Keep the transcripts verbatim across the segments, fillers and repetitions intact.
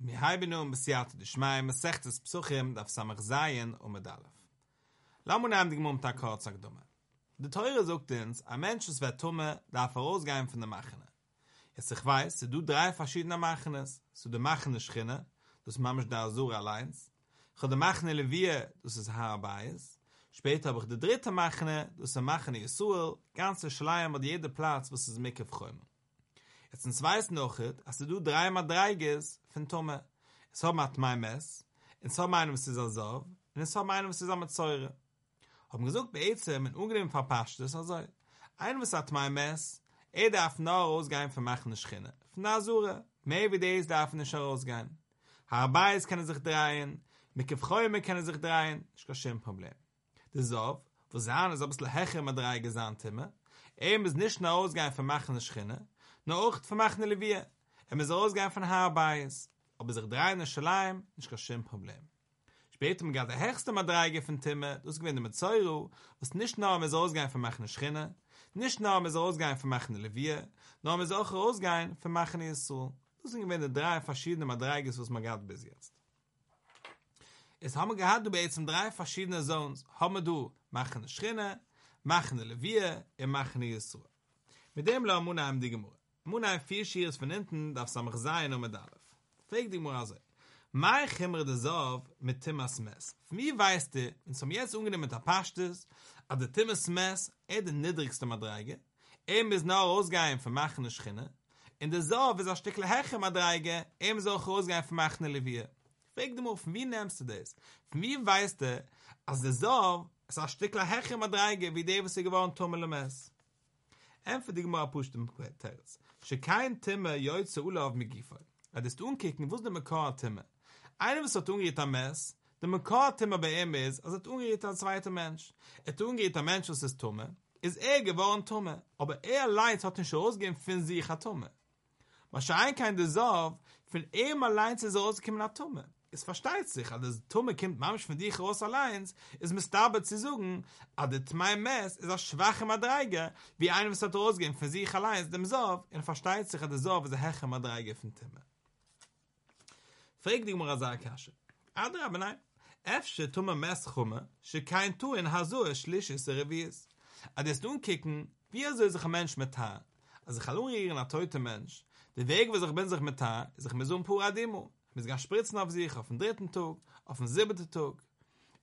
Der Teure sagt uns, ein Mensch ist wer Tumme, darf herausgehen von der Machene. Jetzt ich weiß, sie tut drei verschiedene Machenes. Zu der Machene Schrinne, das Mamesh der Asur allein. Zu der Machene Levier, das ist Harabais. Später habe ich die dritte Machene, das ist der Machene Yisur, ganze Schleim an jedem Platz, was es mich aufräumen. Jetzt uns weiß noch, dass du drei mal drei gehst von Tumme. Es hat man mein Mess, es hat man was ist Asur, und es hat man was ist am Zeure. Haben gesagt, bei Ezem, ein ungenehm verpasst ist, also, ein was hat mein Mess, er darf nur rausgehen für Machene Schrinne. Von der Asura, mehr wie dies darf nicht rausgehen. Harabais kann er sich drehen, mit Gefräume kann er sich drehen, ist kein Problem. Das ist auf, wo sie haben, als ob es Lehecher mit drei gesagt haben, er muss nicht nur rausgehen für Machene Schrinne, nur auch für Machene Levier. Er muss rausgehen von Harabais. Ob er sich drehen ist allein, ist kein Problem. Später mir gab der höchste Madreige von Timme, das gewinnt mit Zeuro, was nicht nur mehr so ausgehen für Machene Schrinne, nicht nur mehr so ausgehen für Machene Levier, nur mehr so auch ausgehen für Machene Yisur. Das gewinnt die drei verschiedene Madreiges, was man gab bis jetzt. Es haben wir gehabt, du bei jetzt drei verschiedene Zones, haben wir du Machene Schrinne, Machene Levier und Machene Yisur. Mit dem lau Muna am die Gemurre. Muna am vier Schiris von hinten darf Samach sein und mit Alef. Frag die Gemurre also. Mai chimmer de Zov mit Timas Mess. Für mich weißt du, wenn es um jetzt ungenehm mit der Pascht ist, dass der Timas Mess er der niedrigste Madreige, er muss nur rausgehen für Machene Schrinne, und der Zov ist ein Stück lehecher Madreige, er muss auch rausgehen für Machene Levier. Frag dich mal, für mich nimmst du das? Für mich weißt du, als der Zov ist ein Stück lehecher Madreige, wie der, was sie gewohnt, Tummel und Mess. Und für dich mal ein Pusht im Terz. Für kein Timme jäut zu Ula auf mich giefer. Er ist unkicken, wo ist der Mekar Timme? Einer, was hat ungerät am Mess, der Mekar-Timmer bei ihm ist, als hat ungerät ein zweiter Mensch. Er hat ungerät ein Mensch, was ist Tumme, ist er geworden Tumme, aber er allein hat nicht rausgegeben, von sich hat Tumme. Wahrscheinlich kein Desorv, von ihm allein ist er rausgekommen hat Tumme. Es versteht sich, als das Tumme kommt, man muss von dich raus allein, ist mir dabei zu sagen, als das mein Mess ist ein schwacher Madreiger, wie einer, was hat rausgegeben, von sich allein, dem Sorv, und versteht sich, als der Sorv ist ein hecher Madreiger von Tumme. Frag dich mal, Azar Kasche. Adra, aber nein. Efsche tumme Messchumme, sche kein Tu in Hasur, schlisch ist er wie es. Adest unkicken, wie er soll sich ein Mensch mit Haar. Also ich allung hier in der Teute Mensch. Der Weg, wie sich bin sich mit Haar, ist ich mir so ein Pura Demo. Mit sich spritzen auf sich, auf den dritten Tag, auf den siebten Tag.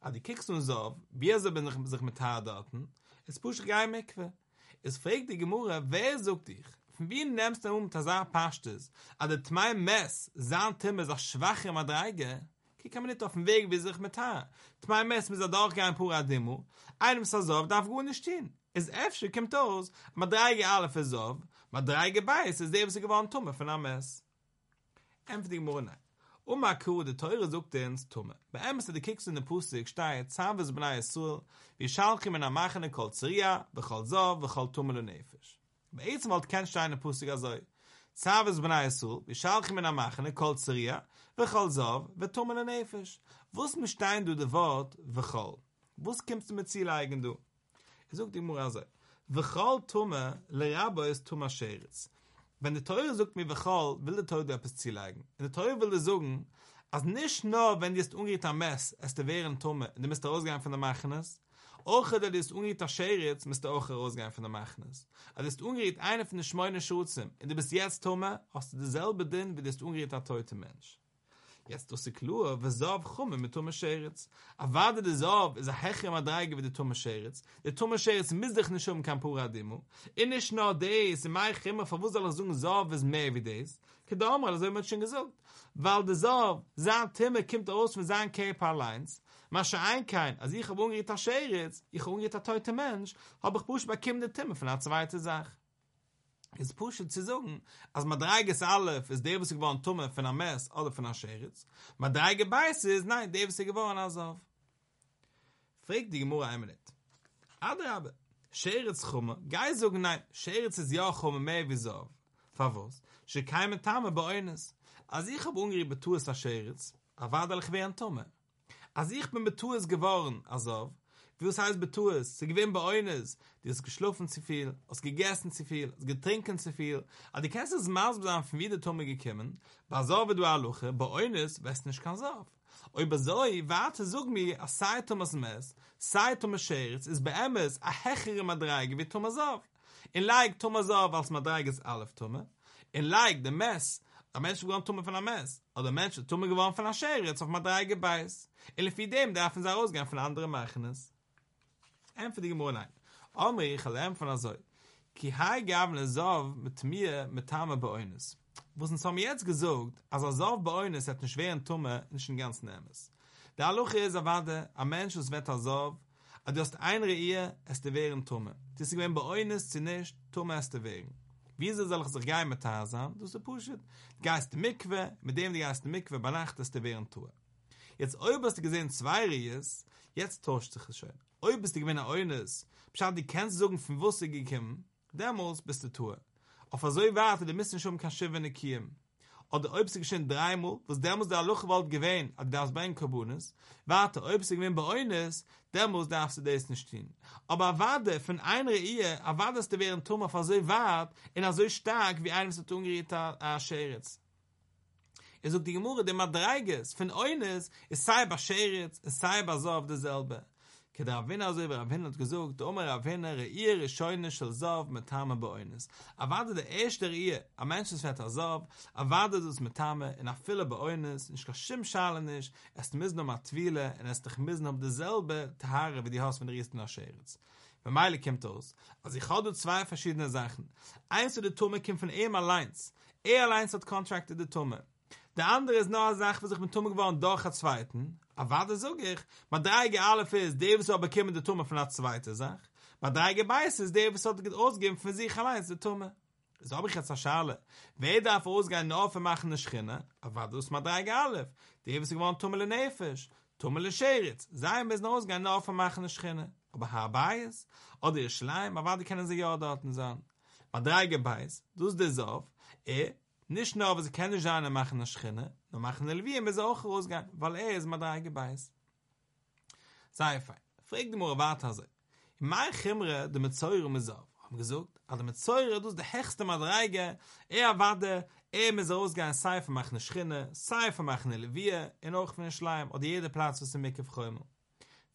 Adi kickst uns auf, wie er soll bin sich mit Haar daten. Es pusht dich ein Mekwe. Es fragt die Gemurra, wer sucht dich? Wie nimmst du um, dass er passt ist? Aber das mein Mess, sein Timme, ist ein schwacher Madreige. Ich kann mir nicht auf den Weg, wie sich mit Haar. Das mein Mess, mit der Dorfgang pura Demo. Einem Sazov darf gut nicht stehen. Es öfter kommt aus, Madreige alle für Sazov, Madreige beißt, ist der, was sie gewohnt, Tumme von einem Mess. Empftig Morne. Um Akku, der Teure sucht dir ins Tumme. Bei einem ist der Kickst in der Puste, ich stehe, zahm wir es benei es zu, wie Schalkim in der Machene, kol Zeria, bechol Sov, bechol Tummel und Nefisch. Bei Ezem halt kein Stein in Pustiger so. Zavis benai Esul, wie Schalchim in Amachene, kol Zeria, vechol Zov, vetumel in Nefesh. Wus mit Stein du de Wort, vechol? Wus kimmst du mit Ziel eigen du? Ich sag dir Mura so. Vechol Tumme, le Rabbo ist Tumma Scheritz. Wenn der Teure sagt mir vechol, will der Teure dir etwas Ziel eigen. Und der Teure will dir sagen, als nicht nur, wenn dir ist ungeht am Mess, es der wären Tumme, und du müsst rausgehen von der Machenes, auch der ist ungerecht der Scheritz, müsst ihr auch herausgehen von der Machnes. Also ist ungerecht einer von den schmönen Schulzen. Und du bist jetzt, Tome, hast du dasselbe Ding, wie das ungerecht der teute Mensch. Jetzt ist die Klur, was so aufkommen mit Tome Scheritz. Aber warte, das auf, ist ein Hecher Madreige wie der Tome Scheritz. Der Tome Scheritz misst dich nicht um, kein Pura Demo. Und nicht nur das, im Eich immer, von wo soll ich sagen, so auf ist mehr wie das. Kein Dome, das habe ich schon gesagt. Weil das auf, sein Timme kommt aus von seinen Käfer allein. Was schon ein kein, als ich habe ungerecht der Scheritz, ich habe ungerecht der teute Mensch, habe ich pusht bei Kim der Timme von der zweiten Sache. Es pusht zu sagen, als Madreige ist Alef, ist der, was sie gewohnt, Tumme von der Mess oder von der Scheritz. Madreige beißt ist, nein, der, was sie gewohnt, also. Frag die Gemurra einmal nicht. Adrabe, Scheritz Chumme, Geist sagen, nein, Scheritz ist ja Chumme mehr wie so. Favos, sie keime Tame bei uns. Als ich habe ungerecht betu ist der Scheritz, erwarte ich wie ein Tumme. Als ich bin mit Tues geworden, also, Wie es heißt betues, sie gewinnen bei eines, die ist geschlafen zu viel, es gegessen zu viel, es getrinken zu viel. Aber die kannst es maß bedarf wieder Tumme gekommen, bei so wie du aluche, bei eines, weißt nicht kann so. Und bei so, warte, sag mir, als sei Thomas Mess, sei Thomas Scherz, ist bei Emes, a hechere Madreige wie Thomas Sof. In like Thomas Sof als Madreige ist Aleph Tumme, in like the Mess, der Mensch gewann Tumme von der Mess. Oder der Mensch Tumme gewann von der Scheretz auf Madreige beißt. Und wie dem darf uns rausgehen von anderen Machines. Ein für die Gemurlein. Omer, ich erlern von der Zoi. Ki hai gavne Sof mit mir mit Tame bei uns. Was uns haben jetzt gesagt, als er Sof bei uns hat einen schweren Tumme nicht den ganzen Emes. Der Aluche ist erwarte, ein Mensch ist wetter Sof, aber du hast eine Ehe, es der wären Tumme. Das ist gewinn bei uns, sie nicht, Tumme es der wären. Wie soll ich sich gehen mit Taz haben? Du pusht. Die Geist der Mikve, mit dem die Geist der Mikve, bei Nacht ist der Wehren tue. Jetzt, ob es gesehen zwei Ries, jetzt täuscht sich es schon. Ob es die Gewinner eines, bestimmt die kannst du sagen, von wo sie gekommen, der muss bis der Tue. Auf der Soi warte, die müssen schon kein Schiff in der Kiem. Oder ob sie geschehen dreimal, was der muss der Luchwald gewähnt, aber der ist bei einem Karbunis. Warte, ob sie gewinnt bei eines, der muss darfst du das nicht stehen. Aber warte, von einer Ehe, erwartest du während Thomas auf so wart, in so stark, wie einem zu tun gerät an Scheretz. Er sagt, die Gemurre, der Madreiges, von eines, es sei bei Scheretz, es sei bei Sof derselbe. Ke der Ravina so über Ravina hat gesagt, der Omer Ravina, ihre Scheune soll Sof mit Tame bei eines. Erwartet der erste Ehe, ein Mensch ist wetter Sof, erwartet es mit Tame, in der Fülle bei eines, in der Schimmschale nicht, es müssen um Atwile, und es müssen um dieselbe Haare, wie die Haus von der Riesten nach Scheretz. Bei Meile kommt aus, also ich habe zwei verschiedene Sachen. Eins oder der Tumme kommt von ihm allein. Er allein hat kontraktet der Tumme. Der andere ist noch eine Sache, was ich mit Tumme gewohnt, doch der Zweiten. Aber warte, sag ich, mit dreige Alef ist, der was aber kommt der Tumme von der Zweiten, sag. Mit dreige Beiß ist, der was hat ausgegeben für sich allein, der Tumme. So habe ich jetzt eine Schale. Wer darf ausgehen, noch für machen eine Schinne? Aber warte, das ist mit dreige Alef. Der was gewohnt, Tumme le Nefisch, Tumme le Scheritz. Sein müssen ausgehen, noch für machen eine Schinne. Aber ha Beiß, oder ihr Schleim, aber warte, können sie ja dort sein. Mit dreige Beiß, du ist das auf, er, nicht nur, was sie keine Jahre machen nach Schinne, nur machen eine Lwie, bis sie auch rausgehen, weil er ist mit drei gebeißt. Sei fein. Frag die Mure, warte also. In meinem Chimre, der mit Zeure mit Sof. Haben gesagt, also mit Zeure, du ist der höchste mit drei, er warte, er muss rausgehen, sei fein machen nach Schinne, sei fein machen eine Lwie, in auch von Schleim, oder jeder Platz, was sie mit Kefräumen.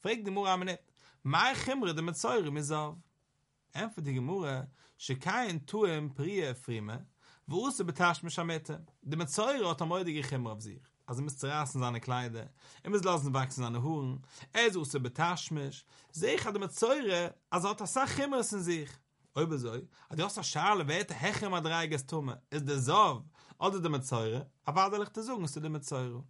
Frag die Mure, aber nicht. Mein Chimre, der mit Zeure mit Sof. Einfach die Mure, sie kein Tuem Priye Frime, wo es betascht mich am Ende. Der Metzeurer hat am Ende gekommen auf sich. Also er muss zerrassen seine Kleider, er muss lassen wachsen seine Huren, er muss betascht mich. Sehe ich, der Metzeurer, also hat er sich immer in sich. Oder so, also aus der Schale, wer hat der Hecher mal drei Gestumme? Ist der Sof oder der Metzeurer? Aber er hat gesagt, ist der Metzeurer.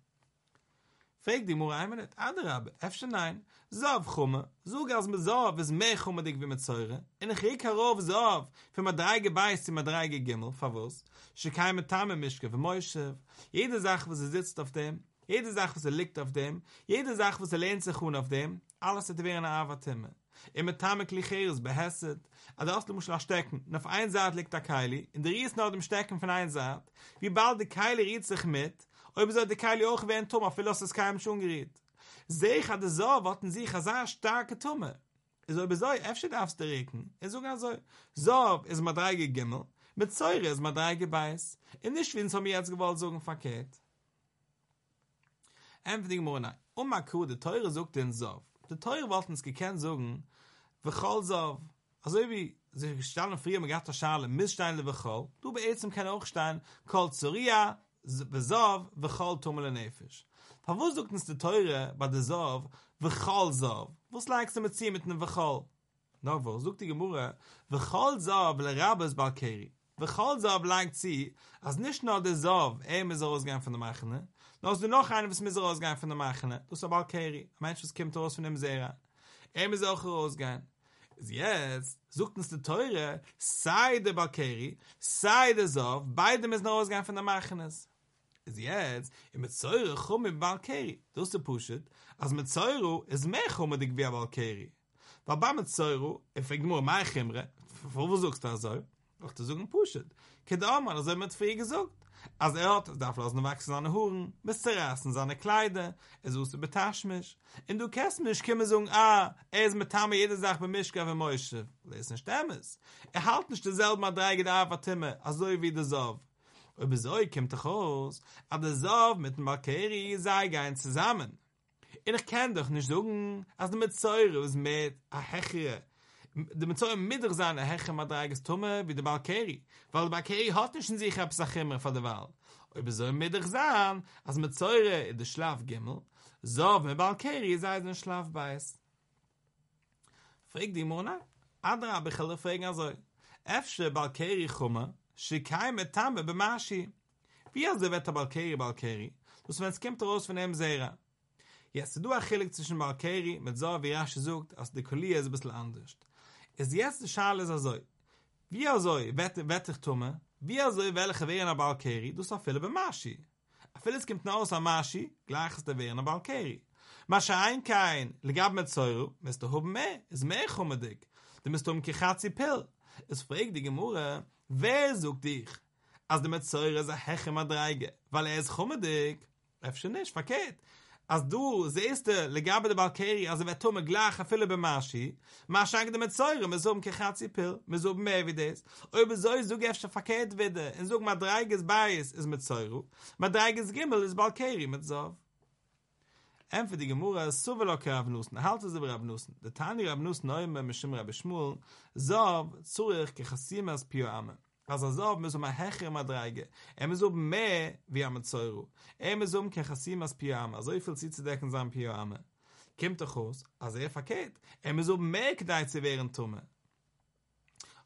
Frag die Mura einmal nicht, Adrabe, öfter nein, Sof kommen, sogar als mit Sof ist mehr kommen dich wie mit Zeure, und ich riech herauf Sof, für mit drei Gebeiß, für mit drei Gegimmel, verwusst, schickai mit Tame Mischke, für Moishe, jede Sache, was er sitzt auf dem, jede Sache, was er liegt auf dem, jede Sache, was er lehnt sich auf dem, alles hat während der Avatimme. Und mit Tame Klicheres behässet, also aus dem muss er stecken, und auf ein Saat liegt der Keili, in der Ries nach dem Stecken von ein Saat, wie bald der Keili riet sich mit, ob so der Keili auch wie ein Tumme, für das es keinem schon gerät. Sehe ich, dass der Sof hat in sich eine sehr starke Tumme. So ob so, öfter darfst du reden. Und sogar so, Sof ist mal drei Gegimmel, mit Zeure ist mal drei Gebeiß. Und nicht, wie es von mir jetzt gewollt, so ein Verkehrt. Empfindlich, Morena. Und Maku, der Teure sucht den Sof. Der Teure wollten es gekannt sagen, Vechol Sof. Also wie sich gestanden früher mit der Schale, Misssteinle Vechol. Du beätst ihm kein Hochstein, Kol Zoria, Bezav v'chol tumel nefesh. Warum sagt uns der Teure bei der Zav v'chol Zav? Was leikst du mit sie mit einem v'chol? Na wo, sagt die Gemurre v'chol Zav le Rabbes Balkeri. V'chol Zav leikst sie, als nicht nur der Zav, er muss rausgehen von der Machene, nur als du noch einen, was muss rausgehen von der Machene, du bist ein Balkeri, ein Mensch, was kommt raus von dem Zera. Er muss auch rausgehen. Jetzt sucht uns der Teure, sei der Balkeri, sei der Zav, beide müssen rausgehen von der Machenes. Jetzt, mit Zeure kommt mit Balkeri. Das ist der Pushet. Also mit Zeure ist mehr kommt wie ein Balkeri. Weil bei mit Zeure, ich frage nur, mein Chimre, wo suchst du das so? Doch, das ist ein Pushet. Kein Daumen, das haben wir früher gesagt. Als er darf lassen wachsen seine Huren, bis zerreißen seine Kleider, er sucht zu betasch mich. Und du kennst mich, kann man sagen, ah, er ist mit Tami jede Sache bei mich, gab er Mäusche. Das ist nicht Stemmes. Er hat nicht derselbe Madreige der Avatime, also wie der Sov. Und bis euch kommt doch aus, aber der Sov mit dem Malkeri sei gein zusammen. Und ich kann doch nicht sagen, als mit Säure ist mit a Hechre. Der Metzoyer mider sein, er heche madreiges Tumme wie der Balkeri, weil der Balkeri hat nicht in sich ein Psachimmer von der Wahl. Und er soll mider sein, als Metzoyer in der Schlafgimmel, so wie der Balkeri sei in Schlafbeiß. Frag die Mona, Adra, aber ich will fragen also, öfter Balkeri kommen, schickai mit Tamme bei Maschi. Wie also wird der Balkeri Balkeri? Das wenn es kommt raus von dem Sera. Jetzt du ein Chilik zwischen Balkeri mit so wie Rashi sucht, als die Kolie ist ein bisschen anders. Es jetzt die Schale ist also, wie also Wettichtumme, wie also welche Wehren an Balkeri, du sagst viele bei Maschi. Vieles kommt noch aus an Maschi, gleich ist der Wehren an Balkeri. Maschi ein kein, legab mit Zeuro, müsst du hoben mehr, ist mehr kommendig. Du müsst du um Kichatzi Pill. Es fragt die Gemurre, wer sucht dich? Als der mit Zeuro ist ein Hechem Adreige, weil er ist kommendig. Öffchen nicht, verkehrt. Als du siehst, legabe der Balkeri, also wird Tome gleich a viele bei Maschi, Maschi eigentlich mit Säure, mit so einem Kechatzi-Pill, mit so einem mehr wie das, und über so ist, du gehst schon verkehrt wieder, und so Madreiges Beis ist mit Säure, Madreiges Gimmel ist Balkeri mit Sof. Ähm für die Gemurra ist so viel okay Abnussen, halte sie bei Abnussen, der Tani Abnussen neume, mit Shimra Bishmul, Sof, Zurich, Kechassim als Pioame. Also so müssen wir hechere Madreige. Er müssen mehr wie am Zeuro. Er müssen kechassim als Piyama. So viel zieht zu decken sein Piyama. Kommt doch aus, also er verkehrt. Er müssen mehr gedeiht während Tumme.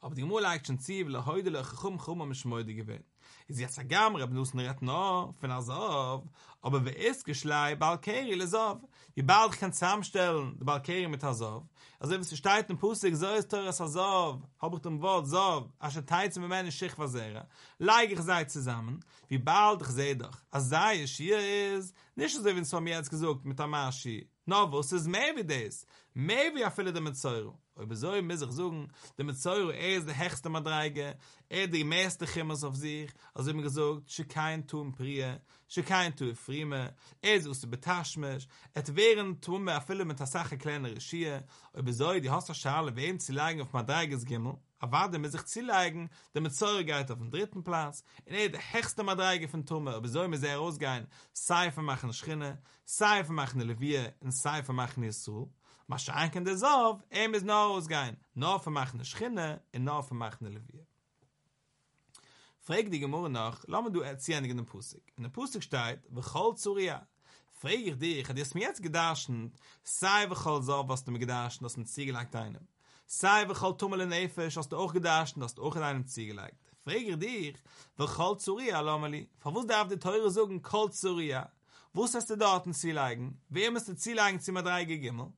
Aber die Gemur leicht schon zieh, weil er heute leuchte Chum Chum am Schmöde gewinnt. Ist jetzt ein Gamm, Reb Nussen retten auf, wenn er so. Aber wer ist geschlei, Balkeri le Sov. Wie bald kann zusammenstellen, der Balkeri mit Hasov. Also wenn es steht in Pusik, so ist teures Hasov. Hab ich dem Wort, Sov, als er teilt mit meinen Schichwasera. Leig ich sei zusammen, wie bald ich seh doch. Als sei es hier ist, nicht so wie es von mir jetzt gesagt, mit Amaschi. No, was ist mehr wie das? Mehr wie er viele damit Zeuro. Aber so muss ich sagen, der Metzoyer, er ist der höchste Madreige, er ist der meiste Chimmes auf sich, also immer gesagt, sie kein tun Prieh, sie kein tun Frieme, er ist aus der Betaschmisch, et während tun wir viele mit der Sache kleine Regie, aber so, die hast der Schale, wem sie leigen auf Madreiges Gimmel, erwarten wir sich zu leigen, der Metzoyer geht auf den dritten Platz, er ist der höchste Madreige von Tumme, aber so, wir sehen rausgehen, Seife machen Schrinne, Seife machen Levier, und Seife machen Jesu, was scheint in der Sof, ihm ist noch ausgein. Noch vermachne Schinne und noch vermachne Levier. Frag die Gemurre noch, lass mir du erzählen in der Pusik. In der Pusik steht, Vechol Zuria. Frag ich dich, hat es mir jetzt gedaschen, sei Vechol Sof, was du mir gedaschen, aus dem Ziegel legt einem. Sei Vechol Tummel in Eifesh, hast du auch gedaschen, hast du auch in einem Ziegel legt. Frag ich dich, Vechol Zuria, lass mir li. Verwus darf die Teure sagen, Kol Zuria. Wo hast du dort ein Ziel eigen? Wem ist der Ziel eigen, Zimmer drei gegeben?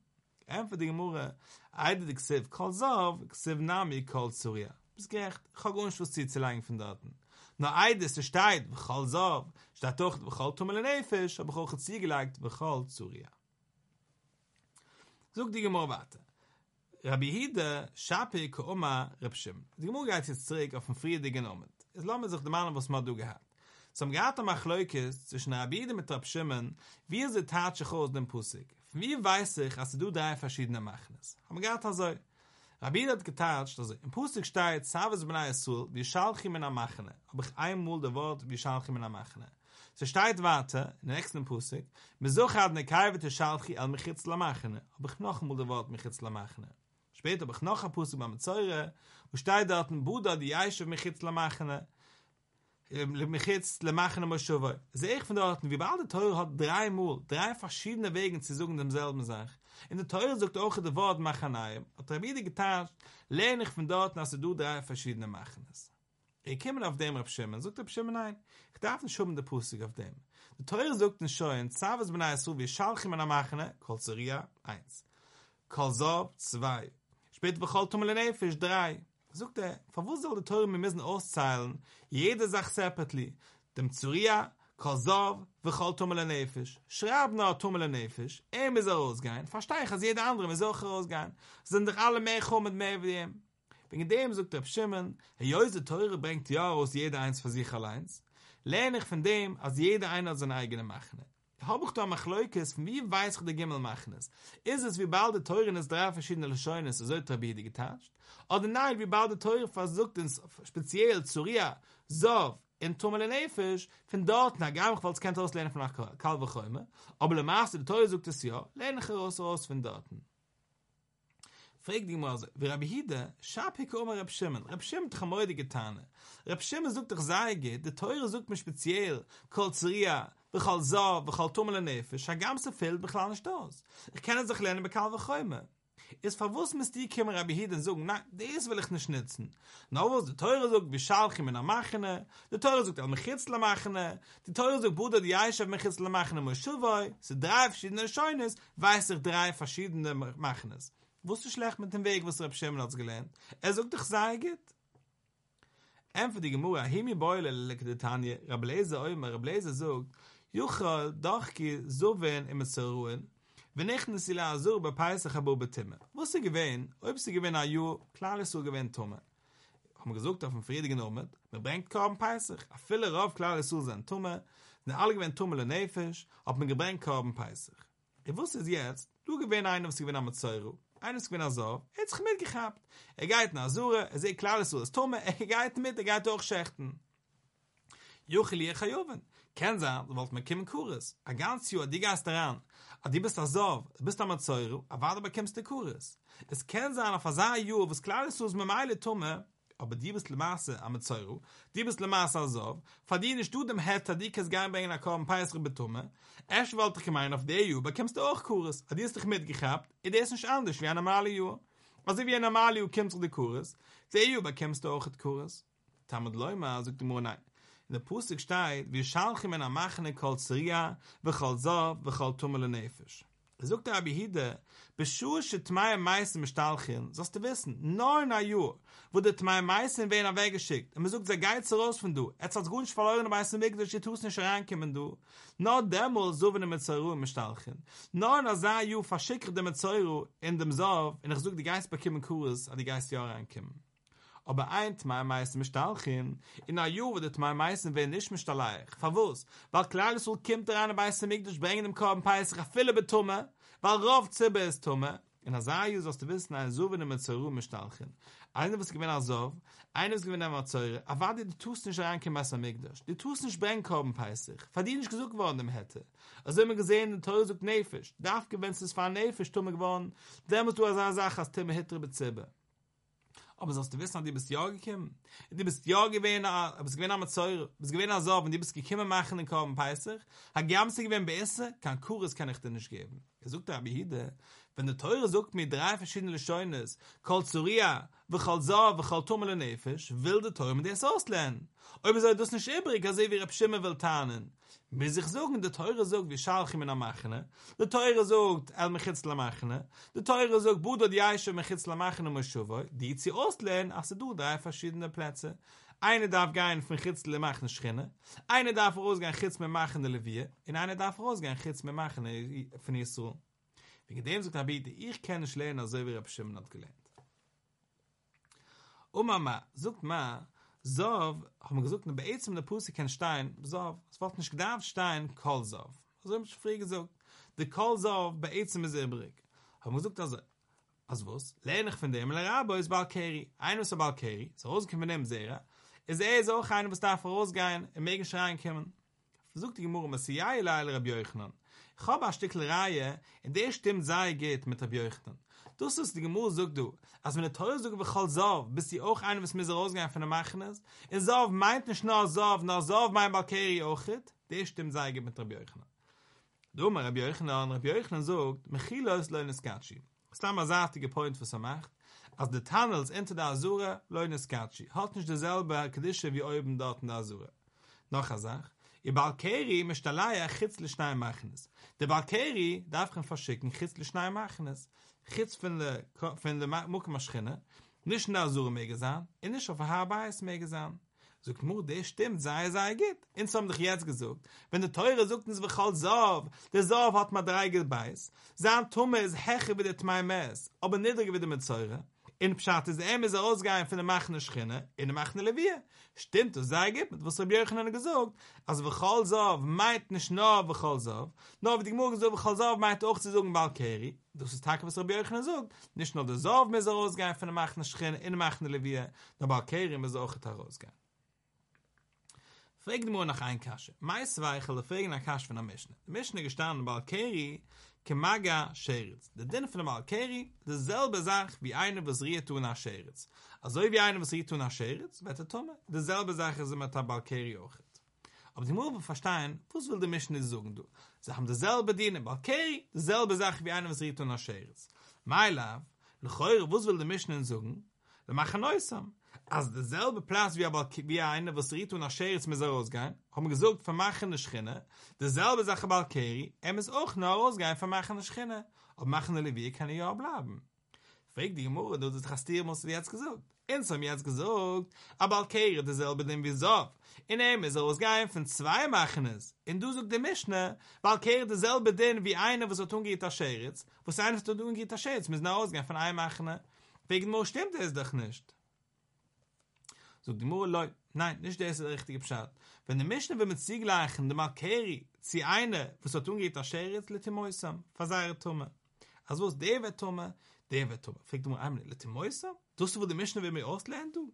Einfach die Gemurre, Eide die Xiv, Kol Sov, Xiv Nami, Kol Zuria. Bis gerecht, ich habe uns was zu lange von dort. Nur Eide ist der Steid, Kol Sov, statt doch, Kol Tummel in Eifesh, aber auch ein Ziel gelegt, Kol Zuria. Sog die Gemurre warte. Rabbi Hide, Schape, Kooma, Rebschim. Die Gemurre geht jetzt zurück auf den Friede genommen. Es lassen wir sich dem Mann, was man du gehabt. Zum Gata Machleukes zwischen Rabbi Hide mit Rebschimmen, wie ist der Tatschach aus dem Pusik? Wie weiß ich, als du drei verschiedene Machnes? Haben wir gesagt, also, Rabbi hat getatscht, also, im Pusik steht, Savas B'nai Esul, wie Schalchim in der Machne. Habe ich einmal das Wort, wie Schalchim in der Machne. So steht, warte, in der nächsten Pusik, Besuch hat eine Kaiwete Schalchi al Mechitz la Machne. Habe ich noch einmal das Wort, Mechitz la Machne. Später habe ich noch ein Pusik beim Zeure, wo steht dort ein Buddha, die Jaische Mechitz la Machne. Mechitz la Machne Moschowoi. Sehe ich von dort, wie bald der Teure hat drei Mal, drei verschiedene Wegen zu suchen demselben Sache. In der Teure sagt auch das Wort Machanaim. Hat Rabbi Hide getauscht, lehne ich von dort, dass du drei verschiedene Machnes. Ich komme auf dem Reb Shimon. Sagt Reb Shimon, nein, ich darf nicht schon mit der Pusik auf dem. Der Teure sagt den Schoen, Zavas B'nai Esul, wie Schalchim an der Machne, Kol Zuria, eins. Kol Zob, zwei. Später Bechol Tummel Nefesh, drei. Sogt er, verwusst soll der Teure, wir müssen auszahlen, jede Sache separately, dem Zuria, Kol Sov, Vechol Tummel Nefesh, schreib noch Tummel Nefesh, er muss rausgehen, verstehe ich, als jeder andere muss auch rausgehen, sind doch alle mehr kommen mit mehr wie dem. Wegen dem, sogt er, Pschimmen, Herr Joise Teure bringt ja aus jeder eins für sich allein, lerne ich von dem, als jeder einer seine eigene Machne. Hab ich da Machleukes, wie weiß ich der Gimmel Machnes? Ist es wie bald der Teure in es drei verschiedene Scheunes, so hat Rabbi getascht? Oder nein, wie bald der Teure versucht ins speziell zu Ria, Sov, in Tumel Nefesh, von dort nach Gamach, weil es kein Toros lernen von Kalvachäume, aber der Maße, der Teure sucht es ja, lerne ich raus raus von dort. Frag dich mal so, wie Rabbi Hida, schab hicke um Reb Shimon. Reb Shimon hat heute getan. Reb Shimon sucht dich Seige, der Teure sucht mich speziell, Kol Zeria, bechal Zor, bechal Tumel Nefesh, hagam so viel, bechal nicht das. Ich kann es sich lernen bei Kalvachäume. Es verwusst misst die Kimmer Rabbi Hida und sagen, na, das will ich nicht schnitzen. Na, was der Teure sucht, wie Schalchim in der Machene, der Teure sucht, al Mechitzla Machene, die Teure sucht, Bruder, die Eishev Mechitzla Machene, Moshuvoi, sie drei verschiedene Scheunes, weiß ich drei verschiedene Machenes. Wusst du schlecht mit dem Weg, was Reb Shimon hat gelernt? Er sagt doch, sei geht. Ähm für die Gemurra, Himi Beule, Lekdetanje, Rablese Oymer, Rablese sagt, Juchal, Dochki, Suven, im Zerruhen, wenn ich nicht sila Azur, bei Peisach, aber bei Timme. Wusst du gewähnt, ob sie gewähnt, Aju, klar ist so gewähnt, Tumme. Haben wir gesagt, auf dem Friede genommen, man bringt Korben Peisach, auf viele Rauf, klar ist so sein Tumme, sind alle gewähnt, Tumme, und Nefisch, ob man gebringt Korben Peisach. Ich wusste es jetzt, du gewähnt einen, ob sie gewähnt, am Zerruhen. Eines gewinnt Azor, er hat sich mitgehabt. Er geht nach Azure, er sieht klar, dass du das Tome, er geht mit, er geht durch Schächten. Jucheli, ich habe kein Sahn, du wolltest mir kommen Kuris. Ein ganzes Jahr, die gehst daran. Aber die bist Azor, du bist am Azor, aber du bekommst den Kuris. Es kann sein, auf Azor, wo es klar ist, dass du mit meiner Tome, aber die bist Lemaße am Azor, die bist Lemaße Azor, verdienst du dem Hetter, die kannst gar nicht bringen, nach Korben, Peisach, Betumme. Erst wollte ich gemein, auf der E U bekommst du auch Kuris, aber die hast dich mitgehabt, und das ist nicht anders, wie ein normaler E U. Also wie ein normaler E U kommst du den Kuris, der E U bekommst du auch den Kuris. Tamad Leuma sagt ihm, nein. In der Pusik steht, wir schalchen in der Machne, kol Zeria, vechal Zav, vechal Tumel Nefesh. Sogt der Rabbi Hida, beschuhe sche Tmei Meisen mit Stalchen, sollst du wissen, neun a Jür wurde Tmei Meisen in Wiener weggeschickt, und man sucht sehr geiz raus von du, jetzt hat's gut nicht verloren, aber es ist ein Weg, dass die Tus nicht reinkommen, du. No demol, so wie mit Zeru mit Stalchen. Neun a Sa Jür verschickt dem Zeru in dem Sof, und ich such die Geist bekommen Kurs, an die Geist ja reinkommen. Aber ein Tmei Meisen mit Stalchen, in a Jür wurde Tmei Meisen in nicht mit Staleich. Verwus, weil klar ist, wo kommt der eine Meisen mit, durch bringen dem Korben Peisach, viele betumme, weil Rauf Zibbe ist Tumme. In Azarius, was du wissen, ein Suvene mit Zeru mit Stalchen. Einer was gewinnt Azov, einer was gewinnt Amazore, aber die tust nicht reinkommen als Amigdash. Die tust nicht brengen Korben Peisach. Verdient nicht gesucht worden im Hette. Also immer gesehen, der Teure sucht Nefisch. Darf gewinnst es war Nefisch, Tumme geworden, der musst du Azar sagen, als Timme Hittre mit Zibbe. Aber sollst du wissen, die bist ja gekommen. Die bist ja gewesen, aber es gewesen am Zeure, es gewesen am Sorben, die bist gekommen machen in Korben Peisach. Hat gehamste gewesen bei Essen, kein Kuris kann ich dir nicht geben. Er sucht der Rabbi Hida, wenn der Teure sucht mir drei verschiedene Scheunes, Kol Zeria, Vechal Zor, Vechal Tumel Nefesh, will der Teure mit der Soß lernen. Aber soll das nicht übrig, also wie Reb Shimon will tarnen. Wenn sich sagen, der Teure sagt, wie Schalchim in der Machne, der Teure sagt, El Mechitz la Machne, der Teure sagt, Budo die Eishe Mechitz la Machne Moshuvoi, die sie auslehnen, also du drei verschiedene Plätze. Eine darf gehen von Chitz la Machne Schinne, eine darf rausgehen Chitz mit Machne Levier, und eine darf rausgehen Chitz mit Machne von Yisroel. Wegen dem sagt Rabbi, ich kann nicht lernen, also wie Reb Shimon hat gelernt. Und Mama, sagt Ma, Sov, haben wir gesagt, bei Eizem der Pusse kein Stein, Sov, es wird nicht gedacht, Stein, Kol Sov. Also haben wir früher gesagt, der Kol Sov bei Eizem ist übrig. Haben wir gesagt, also, also was? Lehne ich von dem, der Rabo ist Balkeri, einer ist der Balkeri, so rausgehen von dem Sera, ist er so auch einer, was darf rausgehen, im Megen schreien kommen. Versucht die Gemurre, was sie ja, ihr Leil, Rabbi Yochanan. Ich habe ein Stück Reihe, in der Stimme sei geht mit Rabbi Yochanan. Das ist die Gemur, sag du. Als wenn der Teure sagt, bechall Sov, bist du auch einer, was mir so rausgegangen von der Machines? In Sov meint nicht nur Sov, nur Sov mein Balkeri auch nicht. Der stimmt, sei geht mit Rabbi Yochanan. Du, mein Rabbi Yochanan, Rabbi Yochanan sagt, Mechila ist Leune Skatschi. Das ist ein maßartiger Point, was er macht. Als der Tunnels in der Azura, Leune Skatschi. Halt nicht derselbe Kedische wie oben dort in der Azura. Noch eine Sache. Ihr Balkeri möchte allein ein Chitzle Schnei machen. Der Balkeri darf ihn verschicken, Chitzle Schnei machen. Chitz von der Mukmaschchine, nicht in der Azure mehr gesehen, und nicht auf der Haarbeis mehr gesehen. Sogt Mur, der stimmt, sei, sei, geht. Ins haben dich jetzt gesagt. Wenn der Teure sucht, ins Bechal Sov, der Sov hat mal drei Gebeiß, sein Tumme ist hecher wie der Tmei Mess, aber niedriger wie der Metzeure. In Pshat ist der Emes ausgegangen von der Machne Schchine in der Machne Levia. Stimmt, das sei gibt, was Rabbi Yochanan gesagt. Also v'chol zav meint nicht nur v'chol zav. Nur wenn ich morgen so v'chol zav meint auch zu sagen Balkeri. Das ist Tag, was Rabbi Yochanan sagt. Nicht nur der Zav ist ausgegangen von der Machne Schchine in der Machne Levia. Der Balkeri ist auch herausgegangen. Fragt mir nach ein Kasche. Meist weichel fragen nach Kasche von der Mischne. Die Mischne gestanden Balkeri Kemaga Sheretz. Der Din von dem Alkeri, derselbe Sache wie eine, was riet tun nach Sheretz. Also wie eine, was riet tun nach Sheretz, wird der Tome, derselbe Sache ist mit der Balkeri auch. Aber die Mure verstehen, was will die Mischne sagen, du? Sie haben derselbe Din, Balkeri, derselbe Sache wie eine, was riet tun nach Sheretz. My love, lechoire, was will die Mischne sagen? Wir machen Neusam. Als derselbe Platz wie, wie eine, was riet tun nach Sheretz mit Zarosgein, haben gesagt, vermachen die Schchine, derselbe Sache Balkeri, er muss auch noch rausgehen, vermachen die Schchine, ob machen die Levier kann ja auch bleiben. Frag die Gemurre, du, das Chastir musst du jetzt gesagt. Eins haben jetzt gesagt, aber Balkeri, derselbe denn wie Sof. In einem ist rausgehen von zwei Machenes. Und du sagst die Mischne, Balkeri, derselbe denn wie eine, was er tun geht, der Scheritz, was einer tun geht, der Scheritz, müssen rausgehen von einem Machene. Frag die Gemurre, stimmt es doch nicht. Sog die Mure, Leute, nein, nicht der ist der richtige Bescheid. Wenn der Mischner will mit sie gleichen, der Malkeri, zieh eine, was er tun geht, der Scheritz, leti moisam, verseiret Tome. Also was der wird Tome, der wird Tome. Fragt die Mure einmal, leti moisam? Tust du, wo der Mischner will mir auslernen, du?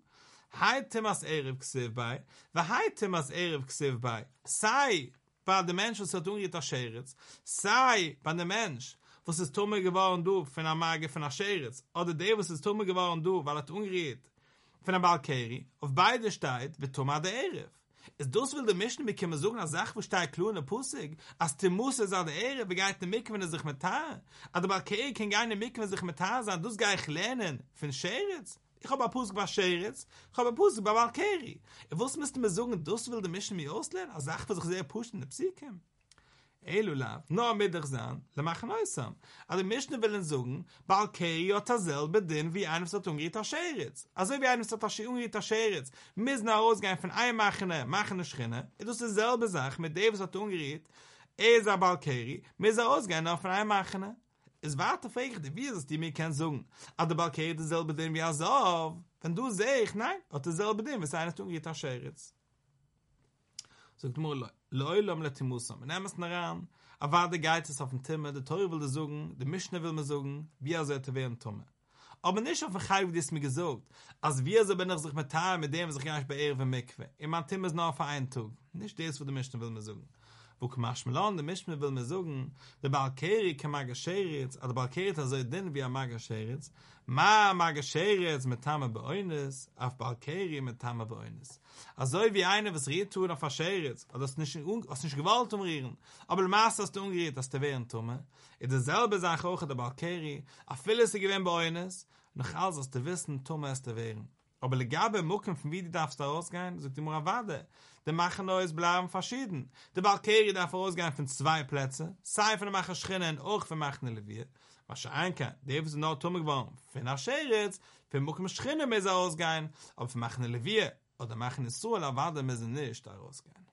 Hai Timas Erev gsev bei, wa hai Timas Erev gsev bei, sei bei dem Mensch, was er tun geht, der Scheritz, sei bei dem Mensch, was ist Tome geworden, du, von der Mage, von der Scheritz, oder der, was ist Tome geworden, du, weil er tun geht, von der Balkeri, auf beide steht, wird Toma der Erev. Ist das will der Mischner bekommen, so eine Sache, wo steht klar und eine Pussig? Als der Musse sagt, der Erev, wie geht der Mikve, wenn er sich mit Haar? Aber der Balkeri kann gar nicht Mikve, wenn er sich mit Haar sagt, das gehe ich lernen, von Scheretz. Ich habe eine Pussig bei Scheretz, ich habe eine Pussig bei Balkeri. Und was müsst ihr mir sagen, das will der Mischner mir auslernen? Als Sache, was ich sehr pushen, in der Psyche. Elulav, nur mit der Zahn, le machen neusam. Also Mischner willen sagen, Balkeri hat dasselbe Ding wie einem Sattung geht der Scheretz. Also wie einem Sattung geht der Scheretz. Müssen rausgehen von einem Machene, Machene Schrinne. Das ist dieselbe Sache, mit dem Sattung geht, er ist ein Balkeri, müssen rausgehen von einem Machene. Es warte fraglich, wie ist es, die mir kann sagen, aber der Balkeri hat dasselbe Ding wie er sagt. Wenn du sagst, nein, hat dasselbe Ding, was einer Sattung geht der Scheretz. Sagt mir, Leute, Leulam letimusam. Wir nehmen es nach an. Aber der Geiz ist auf dem Timme. Der Teure will das sagen. Der Mischner will mir sagen. Wie er sollte werden, Tome. Aber nicht auf dem Chai, wie das mir gesagt. Als wir so bin ich sich mit Tare, mit dem sich gar nicht bei Erwe Mikve. In meinem Timme ist noch auf einen Tag. Nicht das, was der Mischner will mir sagen. Wo kommst du mir an? Der Mischner will mir sagen. Der Balkeri kann Maga Scheretz. Aber der Balkeri hat so den wie ein Maga Scheretz. Ma Maga Scheretz mit Tame beoines. Auf Balkeri mit Tame beoines. Also wie eine, was riet tun auf der Scheretz, also das nicht, das nicht Gewalt umrieren, aber der Maß, das du umriert, das der Wehren tun, ist derselbe Sache auch der Balkeri, auf vieles sie gewinnen bei eines, noch alles, was der Wissen tun, ist der Wehren. Aber die Gabe im Mucken, von wie die darfst du rausgehen, sagt die Murawade, der Macher Neues bleiben verschieden. Der Balkeri darf rausgehen von zwei Plätzen, sei von der Macher Schrinne und auch von der Macher Levier. Was ein kann, der ist noch tun geworden, von der Scheretz, von der Mucken Schrinne müssen rausgehen, aber von der Macher Levier. Oder machen es so, aber da müssen nicht da rausgehen.